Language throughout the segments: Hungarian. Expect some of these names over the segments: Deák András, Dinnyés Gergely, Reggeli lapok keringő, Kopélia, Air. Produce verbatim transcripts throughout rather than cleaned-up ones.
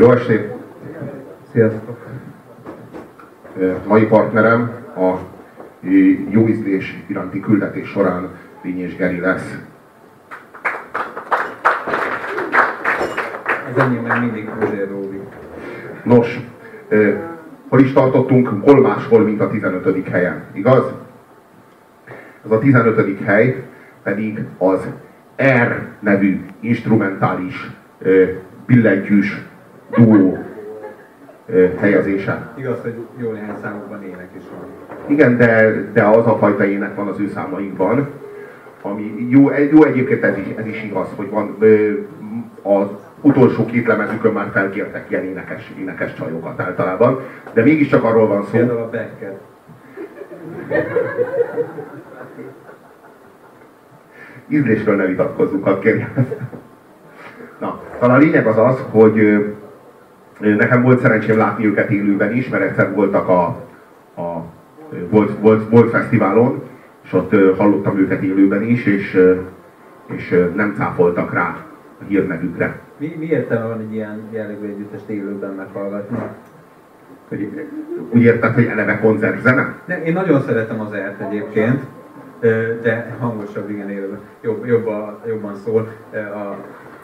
Jó estét! Sziasztok! Mai partnerem a jó ízlés iránti küldetés során Dinnyés Gergely lesz. Az enyém meg mindig hozzáadódik. Nos, hol is tartottunk? Hol máshol, mint a tizenötödik helyen, igaz? Ez a tizenötödik hely pedig az Air nevű instrumentális billentyűs duó helyezése. Igaz, hogy jó néhány számokban ének is van. Igen, de, de az a fajta ének van az ő számaikban, ami jó, jó egyébként ez is, ez is igaz, hogy van az utolsó két lemezükön már felkértek ilyen énekes, énekes csajokat általában, de mégiscsak arról van szó. Például a Becker. Ízlésről ne vitatkozzunk, hadd kérjem. Na, talán a lényeg az az, hogy nekem volt szerencsém látni őket élőben is, mert egyszer voltak a, a volt, volt, volt fesztiválon, és ott hallottam őket élőben is, és, és nem cáfoltak rá a hírnevükre. Mi, mi értelme van egy ilyen jellegű együttest élőben meghallgatni? Hogy, úgy érted, hogy eleve koncertzene? De én nagyon szeretem az Ert egyébként, de hangosabb, igen, élőben. Jobb, jobba, jobban szól a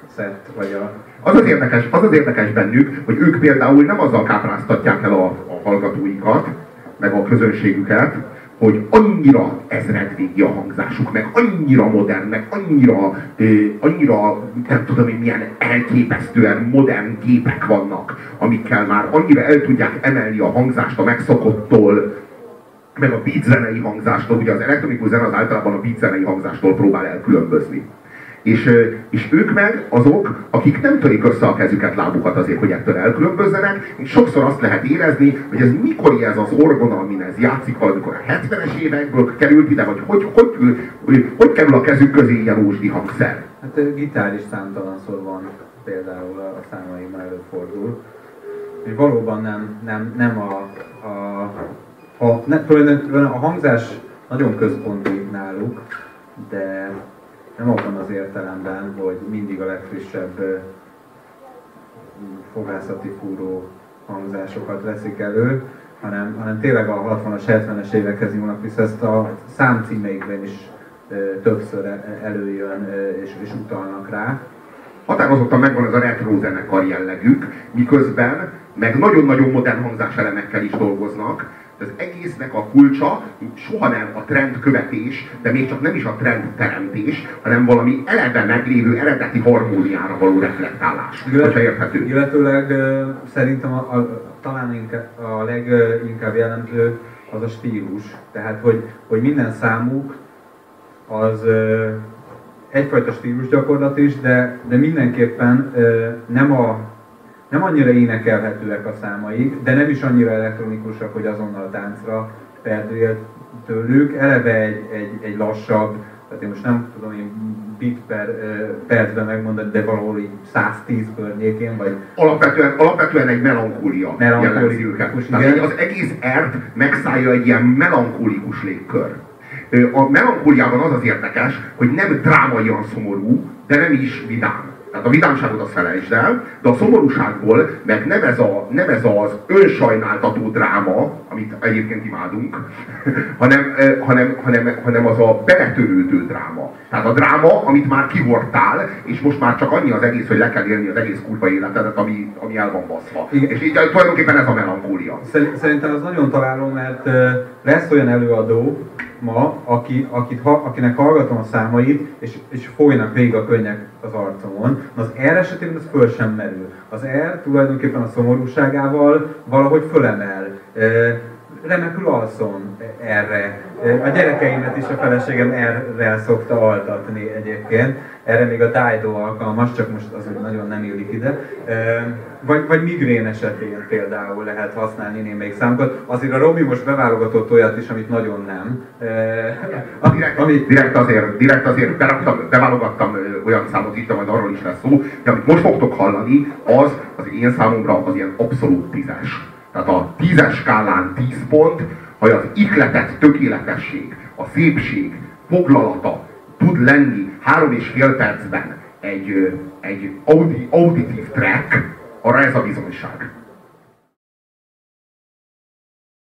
szett, vagy a... Az az érdekes, az az érdekes bennük, hogy ők például nem azzal kápráztatják el a, a hallgatóikat, meg a közönségüket, hogy annyira ezredvégi a hangzásuk, meg annyira modern, meg annyira, annyira nem tudom én milyen elképesztően modern gépek vannak, amikkel már annyira el tudják emelni a hangzást a megszokottól, meg a beat zenei hangzástól. Ugye az elektronikus zene az általában a beat zenei hangzástól próbál elkülönbözni. És, és ők meg azok, akik nem törik össze a kezüket, lábukat azért, hogy ettől elkülönbözzenek, és sokszor azt lehet érezni, hogy ez mikor ez az orgona, amin ez játszik valamikor a hetvenes évekből került ide, vagy hogy, hogy, hogy, hogy, hogy kerül a kezük közé ilyen rózsdi hangszer? Hát gitár is számtalanszor van, például a számaimmal előfordul. És valóban nem, nem, nem a... a, a ne, tulajdonképpen a hangzás nagyon központi náluk, de... nem abban az értelemben, hogy mindig a legfrissebb fogászati fúró hangzásokat veszik elő, hanem, hanem tényleg a hatvanas, hetvenes évekhez nyúlnak vissza, ezt a számcímeikben is többször előjön és, és utalnak rá. Határozottan megvan ez a retro zenekar jellegük, miközben meg nagyon-nagyon modern hangzáselemekkel is dolgoznak. Az egésznek a kulcsa soha nem a trendkövetés, de még csak nem is a trendteremtés, hanem valami eleve meglévő eredeti harmóniára való reflektálás. Illetve, érthető. Illetőleg szerintem a, a, talán inkább, a leginkább jellemző az a stílus. Tehát, hogy, hogy minden számuk az egyfajta stílusgyakorlat is, de, de mindenképpen nem a... nem annyira énekelhetőek a számaik, de nem is annyira elektronikusak, hogy azonnal a táncra perdüljön tőlük. Eleve egy, egy, egy lassabb, tehát én most nem tudom én bit per percben megmondani, de valahol így száztíz környékén, vagy... Alapvetően, alapvetően egy melankólia, melankolikus, igen. Az egész Ert megszállja egy ilyen melankolikus légkör. A melankóliában az az érdekes, hogy nem drámaian szomorú, de nem is vidám. Tehát a vidámságot azt felejtsd el, de a szomorúságból, meg nem ez, a, nem ez az önsajnáltató dráma, amit egyébként imádunk, hanem, hanem, hanem, hanem az a beletörődő dráma. Tehát a dráma, amit már kihortál, és most már csak annyi az egész, hogy le kell élni az egész kurva életedet, ami, ami el van baszva. Igen. És így tulajdonképpen ez a melankólia. Szerintem az nagyon találó, mert lesz olyan előadó ma, aki, akit, akinek hallgatom a számait, és, és folynak végig a könnyek az arcomon. Az R esetében ez föl sem merül. Az R tulajdonképpen a szomorúságával valahogy fölemel. Remekül alszom erre. A gyerekeimet is a feleségem erre szokta altatni egyébként. Erre még a Tidal alkalmas, csak most az úgy nagyon nem illik ide. Vagy, vagy migrén esetén például lehet használni némelyik számokat. Azért a Robi most beválogatott olyat is, amit nagyon nem. Direkt, amit... direkt azért, direkt azért beraktam, beválogattam olyan számot itt, majd arról is lesz szó, de amit most fogtok hallani, az az én számomra az ilyen abszolút tízes. Tehát a tízes skálán tíz pont, hogy az ihletett tökéletesség, a szépség foglalata tud lenni három és fél percben egy, egy audi, auditív track, a rezabizonyság.